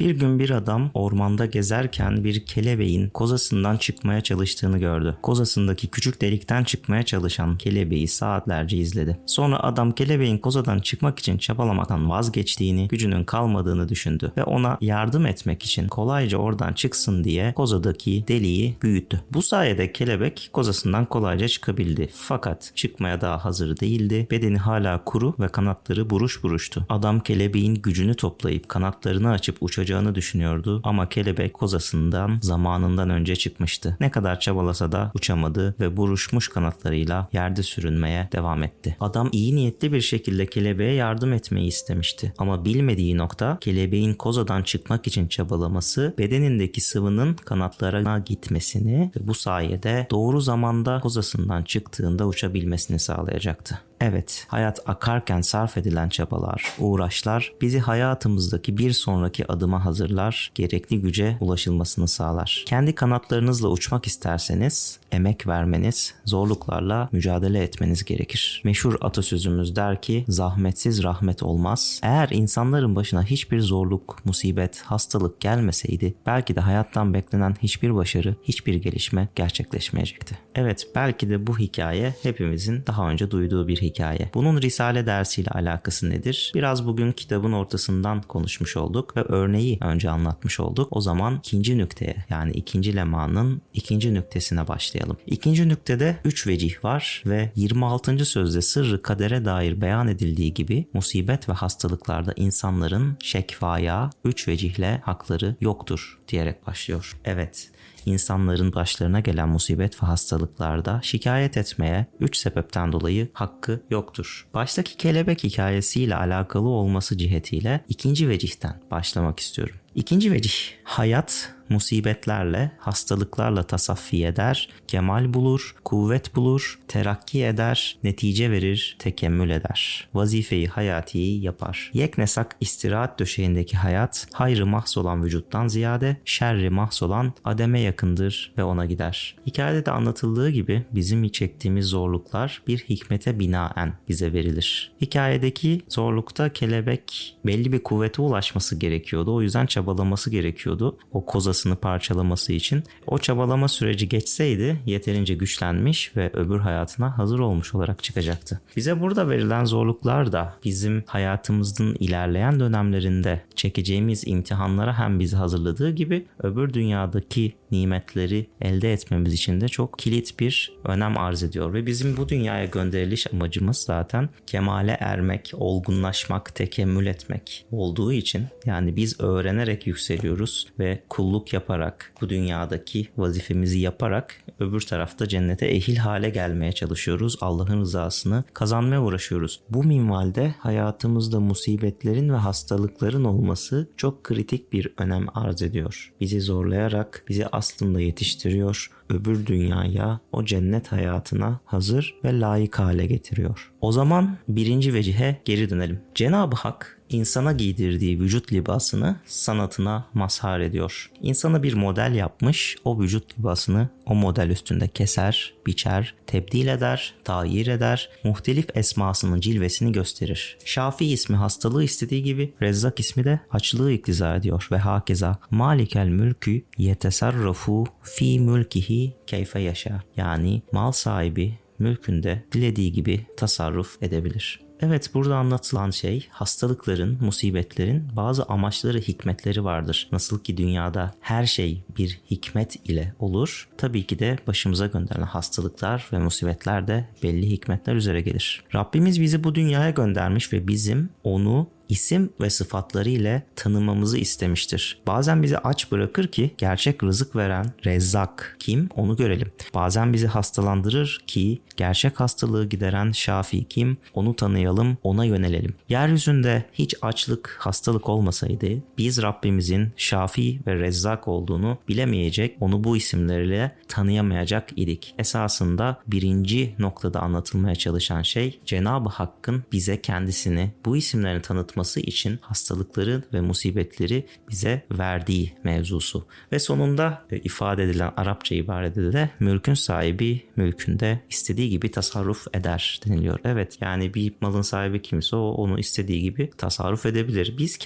Bir gün bir adam ormanda gezerken bir kelebeğin kozasından çıkmaya çalıştığını gördü. Kozasındaki küçük delikten çıkmaya çalışan kelebeği saatlerce izledi. Sonra adam kelebeğin kozadan çıkmak için çabalamaktan vazgeçtiğini, gücünün kalmadığını düşündü ve ona yardım etmek için kolayca oradan çıksın diye kozadaki deliği büyüttü. Bu sayede kelebek kozasından kolayca çıkabildi. Fakat çıkmaya daha hazır değildi. Bedeni hala kuru ve kanatları buruş buruştu. Adam kelebeğin gücünü toplayıp kanatlarını açıp uçacak düşünüyordu ama kelebek kozasından zamanından önce çıkmıştı. Ne kadar çabalasa da uçamadı ve buruşmuş kanatlarıyla yerde sürünmeye devam etti. Adam iyi niyetli bir şekilde kelebeğe yardım etmeyi istemişti ama bilmediği nokta kelebeğin kozadan çıkmak için çabalaması bedenindeki sıvının kanatlarına gitmesini ve bu sayede doğru zamanda kozasından çıktığında uçabilmesini sağlayacaktı. Evet, hayat akarken sarf edilen çabalar, uğraşlar bizi hayatımızdaki bir sonraki adıma hazırlar, gerekli güce ulaşılmasını sağlar. Kendi kanatlarınızla uçmak isterseniz emek vermeniz, zorluklarla mücadele etmeniz gerekir. Meşhur atasözümüz der ki, zahmetsiz rahmet olmaz. Eğer insanların başına hiçbir zorluk, musibet, hastalık gelmeseydi belki de hayattan beklenen hiçbir başarı, hiçbir gelişme gerçekleşmeyecekti. Evet, belki de bu hikaye hepimizin daha önce duyduğu bir hikaye. Bunun Risale dersiyle alakası nedir? Biraz bugün kitabın ortasından konuşmuş olduk ve örneği önce anlatmış olduk. O zaman ikinci nükteye, yani ikinci lemanın ikinci nüktesine başlayalım. İkinci nüktede 3 vecih var ve 26. sözde sırrı kadere dair beyan edildiği gibi musibet ve hastalıklarda insanların şekvaya 3 vecihle hakları yoktur diyerek başlıyor. Evet, insanların başlarına gelen musibet ve hastalıklarda şikayet etmeye 3 sebepten dolayı hakkı yoktur. Baştaki kelebek hikayesiyle alakalı olması cihetiyle ikinci vecihten başlamak istiyorum. İkinci vecih, hayat musibetlerle, hastalıklarla tasaffi eder, kemal bulur, kuvvet bulur, terakki eder, netice verir, tekemmül eder. Vazifeyi hayatiyi yapar. Yeknesak istirahat döşeğindeki hayat, hayrı mahz olan vücuttan ziyade, şerri mahz olan ademe yakındır ve ona gider. Hikayede de anlatıldığı gibi bizim çektiğimiz zorluklar bir hikmete binaen bize verilir. Hikayedeki zorlukta kelebek belli bir kuvvete ulaşması gerekiyordu. O yüzden çabalaması gerekiyordu. O kozası parçalaması için. O çabalama süreci geçseydi yeterince güçlenmiş ve öbür hayatına hazır olmuş olarak çıkacaktı. Bize burada verilen zorluklar da bizim hayatımızın ilerleyen dönemlerinde çekeceğimiz imtihanlara hem bizi hazırladığı gibi öbür dünyadaki nimetleri elde etmemiz için de çok kilit bir önem arz ediyor ve bizim bu dünyaya gönderiliş amacımız zaten kemale ermek, olgunlaşmak, tekemmül etmek olduğu için, yani biz öğrenerek yükseliyoruz ve kulluk yaparak, bu dünyadaki vazifemizi yaparak öbür tarafta cennete ehil hale gelmeye çalışıyoruz. Allah'ın rızasını kazanmaya uğraşıyoruz. Bu minvalde hayatımızda musibetlerin ve hastalıkların olması çok kritik bir önem arz ediyor. Bizi zorlayarak bizi aslında yetiştiriyor. Öbür dünyaya, o cennet hayatına hazır ve layık hale getiriyor. O zaman birinci vecihe geri dönelim. Cenab-ı Hak insana giydirdiği vücut libasını sanatına mazhar ediyor. İnsana bir model yapmış, o vücut libasını o model üstünde keser, biçer, tebdil eder, tayir eder, muhtelif esmasının cilvesini gösterir. Şafi ismi hastalığı istediği gibi, Rezzak ismi de açlığı iktiza ediyor ve hakeza Malikel mülkü yetesarrafu fi mülkihi keyfe yaşa. Yani mal sahibi mülkünde dilediği gibi tasarruf edebilir. Evet, burada anlatılan şey hastalıkların, musibetlerin bazı amaçları, hikmetleri vardır. Nasıl ki dünyada her şey bir hikmet ile olur, tabii ki de başımıza gönderilen hastalıklar ve musibetler de belli hikmetler üzere gelir. Rabbimiz bizi bu dünyaya göndermiş ve bizim onu isim ve sıfatları ile tanımamızı istemiştir. Bazen bizi aç bırakır ki gerçek rızık veren Rezzak kim onu görelim. Bazen bizi hastalandırır ki gerçek hastalığı gideren Şafi kim onu tanıyalım, ona yönelelim. Yeryüzünde hiç açlık, hastalık olmasaydı biz Rabbimizin Şafi ve Rezzak olduğunu bilemeyecek, onu bu isimleriyle tanıyamayacak idik. Esasında birinci noktada anlatılmaya çalışan şey Cenab-ı Hakk'ın bize kendisini bu isimlerini tanıtması için hastalıkları ve musibetleri bize verdiği mevzusu ve sonunda ifade edilen Arapça ibarede de mülkün sahibi mülkünde istediği gibi tasarruf eder deniliyor. Evet, yani bir malın aklın sahibi kimse o onu istediği gibi tasarruf edebilir. Biz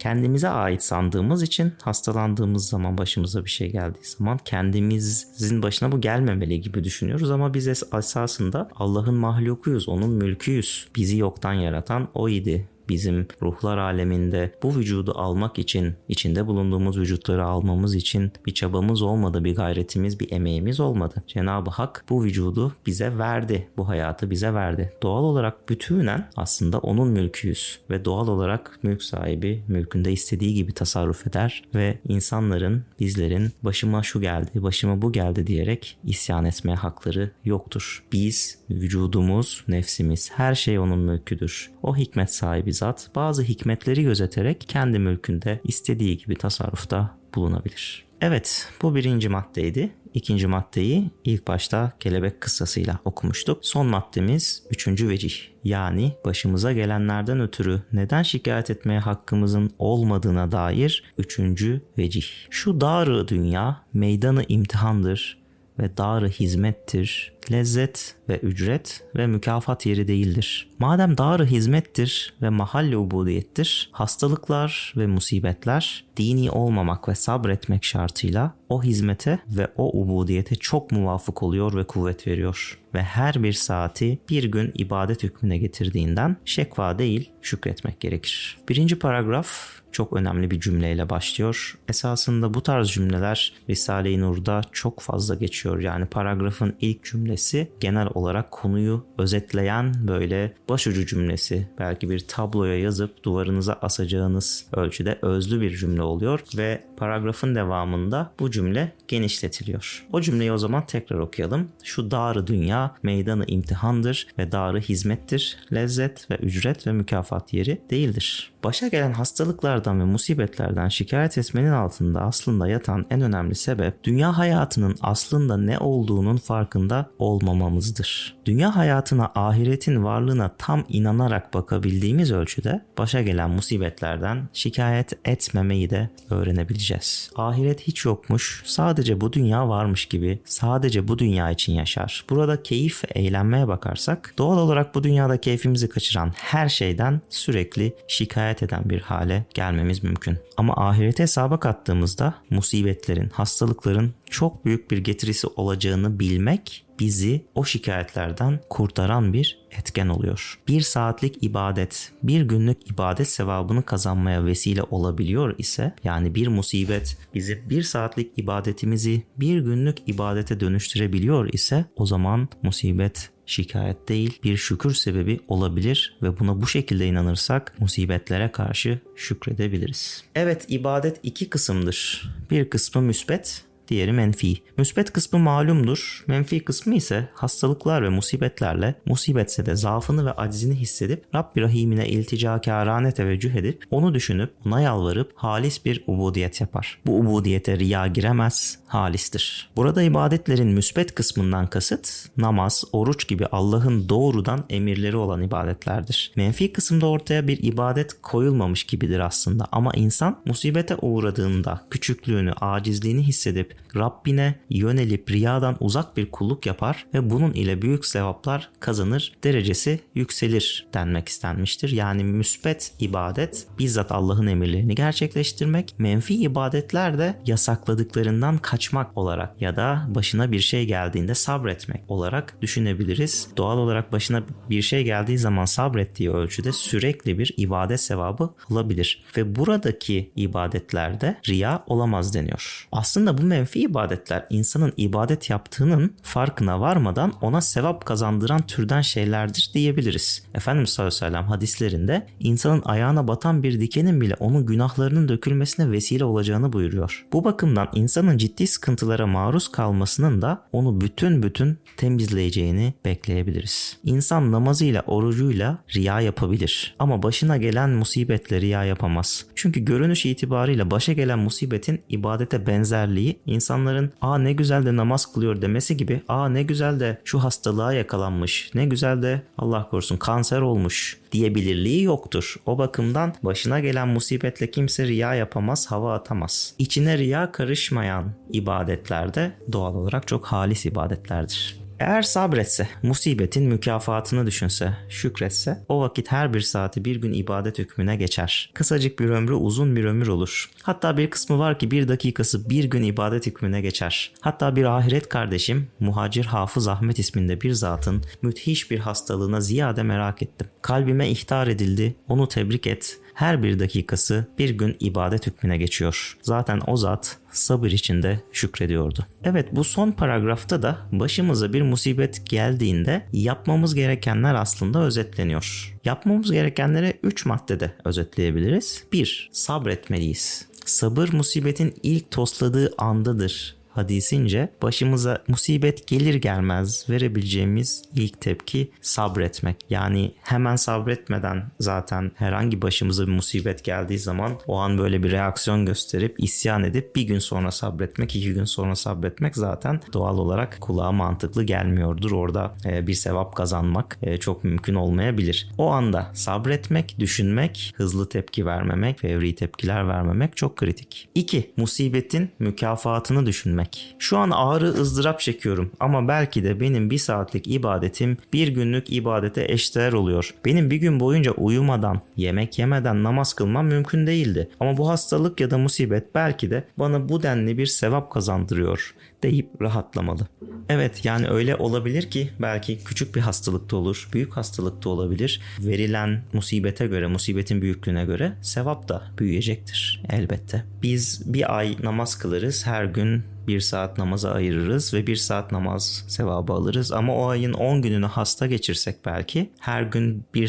kendimize ait sandığımız için hastalandığımız zaman, başımıza bir şey geldiği zaman kendimizin başına bu gelmemeli gibi düşünüyoruz ama biz esasında Allah'ın mahlukuyuz, onun mülküyüz. Bizi yoktan yaratan o idi. Bizim ruhlar aleminde bu vücudu almak için, içinde bulunduğumuz vücutları almamız için bir çabamız olmadı, bir gayretimiz, bir emeğimiz olmadı. Cenab-ı Hak bu vücudu bize verdi, bu hayatı bize verdi. Doğal olarak bütünen aslında onun mülküyüz ve doğal olarak mülk sahibi mülkünde istediği gibi tasarruf eder ve insanların, bizlerin başıma şu geldi, başıma bu geldi diyerek isyan etmeye hakları yoktur. Biz, vücudumuz, nefsimiz, her şey onun mülküdür. O hikmet sahibi zat bazı hikmetleri gözeterek kendi mülkünde istediği gibi tasarrufta bulunabilir. Evet, bu birinci maddeydi. İkinci maddeyi ilk başta kelebek kıssasıyla okumuştuk. Son maddemiz üçüncü vecih. Yani başımıza gelenlerden ötürü neden şikayet etmeye hakkımızın olmadığına dair üçüncü vecih. Şu dar-ı dünya meydanı imtihandır ve dar-ı hizmettir. Lezzet ve ücret ve mükafat yeri değildir. Madem dar-ı hizmettir ve mahalle ubudiyettir, hastalıklar ve musibetler dini olmamak ve sabretmek şartıyla o hizmete ve o ubudiyete çok muvafık oluyor ve kuvvet veriyor. Ve her bir saati bir gün ibadet hükmüne getirdiğinden şekva değil şükretmek gerekir. Birinci paragraf çok önemli bir cümleyle başlıyor. Esasında bu tarz cümleler Risale-i Nur'da çok fazla geçiyor. Yani paragrafın ilk cümle genel olarak konuyu özetleyen böyle başucu cümlesi, belki bir tabloya yazıp duvarınıza asacağınız ölçüde özlü bir cümle oluyor ve paragrafın devamında bu cümle genişletiliyor. O cümleyi o zaman tekrar okuyalım. Şu dar-ı dünya meydanı imtihandır ve dar-ı hizmettir, lezzet ve ücret ve mükafat yeri değildir. Başa gelen hastalıklardan ve musibetlerden şikayet etmenin altında aslında yatan en önemli sebep dünya hayatının aslında ne olduğunun farkında olmamamızdır. Dünya hayatına, ahiretin varlığına tam inanarak bakabildiğimiz ölçüde başa gelen musibetlerden şikayet etmemeyi de öğrenebileceğiz. Ahiret hiç yokmuş, sadece bu dünya varmış gibi, sadece bu dünya için yaşar. Burada keyif ve eğlenmeye bakarsak doğal olarak bu dünyada keyfimizi kaçıran her şeyden sürekli şikayet eden bir hale gelmemiz mümkün. Ama ahirete hesaba kattığımızda musibetlerin, hastalıkların çok büyük bir getirisi olacağını bilmek bizi o şikayetlerden kurtaran bir etken oluyor. Bir saatlik ibadet, bir günlük ibadet sevabını kazanmaya vesile olabiliyor ise, yani bir musibet bizi bir saatlik ibadetimizi bir günlük ibadete dönüştürebiliyor ise, o zaman musibet şikayet değil bir şükür sebebi olabilir ve buna bu şekilde inanırsak musibetlere karşı şükredebiliriz. Evet, ibadet iki kısımdır. Bir kısmı müsbet, diğeri menfi. Müsbet kısmı malumdur. Menfi kısmı ise hastalıklar ve musibetlerle, musibetse de zaafını ve aczini hissedip Rabbi Rahim'ine ilticakârâne teveccüh edip, onu düşünüp, ona yalvarıp halis bir ubudiyet yapar. Bu ubudiyete riya giremez, halistir. Burada ibadetlerin müsbet kısmından kasıt namaz, oruç gibi Allah'ın doğrudan emirleri olan ibadetlerdir. Menfi kısımda ortaya bir ibadet koyulmamış gibidir aslında ama insan musibete uğradığında küçüklüğünü, acizliğini hissedip Rabbine yönelip riyadan uzak bir kulluk yapar ve bunun ile büyük sevaplar kazanır, derecesi yükselir denmek istenmiştir. Yani müsbet ibadet bizzat Allah'ın emirlerini gerçekleştirmek, menfi ibadetler de yasakladıklarından kaçmak olarak ya da başına bir şey geldiğinde sabretmek olarak düşünebiliriz. Doğal olarak başına bir şey geldiği zaman sabrettiği ölçüde sürekli bir ibadet sevabı alabilir ve buradaki ibadetlerde riya olamaz deniyor. Aslında bu menfi ibadetler insanın ibadet yaptığının farkına varmadan ona sevap kazandıran türden şeylerdir diyebiliriz. Efendimiz sallallahu aleyhi ve sellem hadislerinde insanın ayağına batan bir dikenin bile onun günahlarının dökülmesine vesile olacağını buyuruyor. Bu bakımdan insanın ciddi sıkıntılara maruz kalmasının da onu bütün temizleyeceğini bekleyebiliriz. İnsan namazıyla, orucuyla riya yapabilir ama başına gelen musibetle riya yapamaz. Çünkü görünüş itibarıyla başa gelen musibetin ibadete benzerliği, İnsanların "Aa ne güzel de namaz kılıyor" demesi gibi, "Aa ne güzel de şu hastalığa yakalanmış, ne güzel de Allah korusun kanser olmuş" diyebilirliği yoktur. O bakımdan başına gelen musibetle kimse riya yapamaz, hava atamaz. İçine riya karışmayan ibadetlerde doğal olarak çok halis ibadetlerdir. Eğer sabretse, musibetin mükafatını düşünse, şükretse o vakit her bir saati bir gün ibadet hükmüne geçer. Kısacık bir ömrü uzun bir ömür olur. Hatta bir kısmı var ki bir dakikası bir gün ibadet hükmüne geçer. Hatta bir ahiret kardeşim Muhacir Hafız Ahmet isminde bir zatın müthiş bir hastalığına ziyade merak ettim. Kalbime ihtar edildi, onu tebrik et. Her bir dakikası bir gün ibadet hükmüne geçiyor. Zaten o zat sabır içinde şükrediyordu. Evet, bu son paragrafta da başımıza bir musibet geldiğinde yapmamız gerekenler aslında özetleniyor. Yapmamız gerekenleri 3 maddede özetleyebiliriz. 1. Sabretmeliyiz. Sabır musibetin ilk tosladığı andadır. Hadisince başımıza musibet gelir gelmez verebileceğimiz ilk tepki sabretmek. Yani hemen sabretmeden zaten herhangi başımıza bir musibet geldiği zaman o an böyle bir reaksiyon gösterip isyan edip bir gün sonra sabretmek, 2 gün sonra sabretmek zaten doğal olarak kulağa mantıklı gelmiyordur. Orada bir sevap kazanmak çok mümkün olmayabilir. O anda sabretmek, düşünmek, hızlı tepki vermemek, fevri tepkiler vermemek çok kritik. 2. Musibetin mükafatını düşünmek. Şu an ağrı ızdırap çekiyorum ama belki de benim 1 saatlik ibadetim 1 günlük ibadete eşdeğer oluyor. Benim 1 gün boyunca uyumadan, yemek yemeden namaz kılmam mümkün değildi. Ama bu hastalık ya da musibet belki de bana bu denli bir sevap kazandırıyor deyip rahatlamalı. Evet, yani öyle olabilir ki belki küçük bir hastalıkta olur, büyük hastalıkta olabilir. Verilen musibete göre, musibetin büyüklüğüne göre sevap da büyüyecektir elbette. Biz bir ay namaz kılarız, her gün 1 saat namaza ayırırız ve 1 saat namaz sevabı alırız. Ama o ayın 10 gününü hasta geçirsek belki her gün 1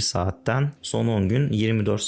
saatten son 10 gün 24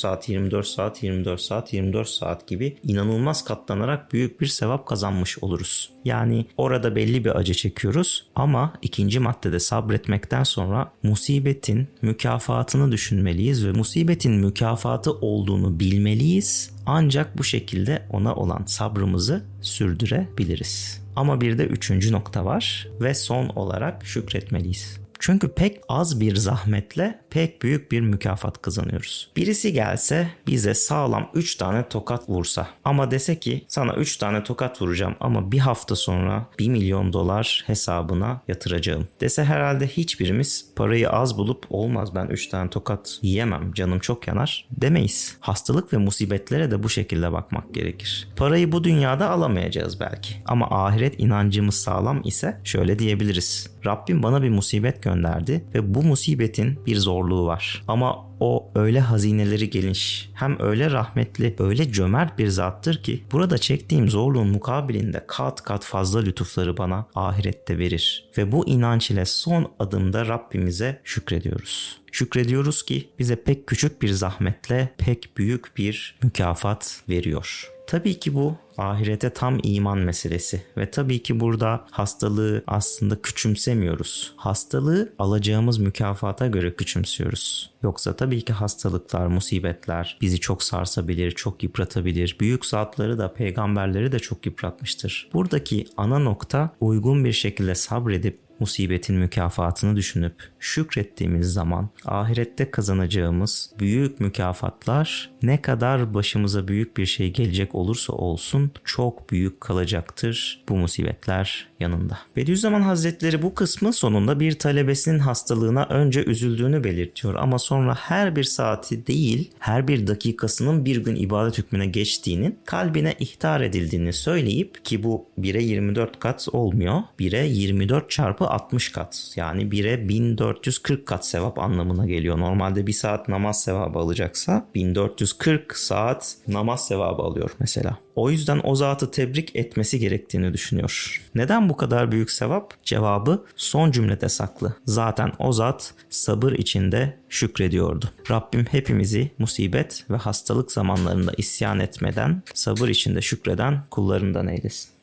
saat gibi inanılmaz katlanarak büyük bir sevap kazanmış oluruz. Yani orada belli bir acı çekiyoruz ama 2. maddede sabretmekten sonra musibetin mükafatını düşünmeliyiz ve musibetin mükafatı olduğunu bilmeliyiz. Ancak bu şekilde ona olan sabrımızı sürdürebiliriz. Ama bir de 3. nokta var ve son olarak şükretmeliyiz. Çünkü pek az bir zahmetle pek büyük bir mükafat kazanıyoruz. Birisi gelse bize sağlam 3 tane tokat vursa ama dese ki sana 3 tane tokat vuracağım ama bir hafta sonra 1 milyon dolar hesabına yatıracağım dese herhalde hiçbirimiz parayı az bulup olmaz ben 3 tane tokat yiyemem canım çok yanar demeyiz. Hastalık ve musibetlere de bu şekilde bakmak gerekir. Parayı bu dünyada alamayacağız belki ama ahiret inancımız sağlam ise şöyle diyebiliriz. Rabbim bana bir musibet gönderdi ve bu musibetin bir zorluğu var. Ama o öyle hazineleri geniş, hem öyle rahmetli, öyle cömert bir zattır ki burada çektiğim zorluğun mukabilinde kat kat fazla lütufları bana ahirette verir. Ve bu inanç ile son adımda Rabbimize şükrediyoruz. Şükrediyoruz ki bize pek küçük bir zahmetle pek büyük bir mükafat veriyor. Tabii ki bu ahirete tam iman meselesi ve tabii ki burada hastalığı aslında küçümsemiyoruz. Hastalığı alacağımız mükafata göre küçümsüyoruz. Yoksa tabii ki hastalıklar, musibetler bizi çok sarsabilir, çok yıpratabilir. Büyük zatları da, peygamberleri de çok yıpratmıştır. Buradaki ana nokta uygun bir şekilde sabredip musibetin mükafatını düşünüp şükrettiğimiz zaman ahirette kazanacağımız büyük mükafatlar ne kadar başımıza büyük bir şey gelecek olursa olsun çok büyük kalacaktır bu musibetler yanında. Bediüzzaman Hazretleri bu kısmın sonunda bir talebesinin hastalığına önce üzüldüğünü belirtiyor ama sonra her bir saati değil her bir dakikasının bir gün ibadet hükmüne geçtiğinin kalbine ihtar edildiğini söyleyip ki bu 1'e 24 kat olmuyor 1'e 24 çarpı 60 kat yani 1'e 1440 kat sevap anlamına geliyor. Normalde 1 saat namaz sevabı alacaksa 1440 saat namaz sevabı alıyor mesela. O yüzden o zatı tebrik etmesi gerektiğini düşünüyor. Neden bu kadar büyük sevap? Cevabı son cümlede saklı. Zaten o zat sabır içinde şükrediyordu. Rabbim hepimizi musibet ve hastalık zamanlarında isyan etmeden, sabır içinde şükreden kullarından eylesin.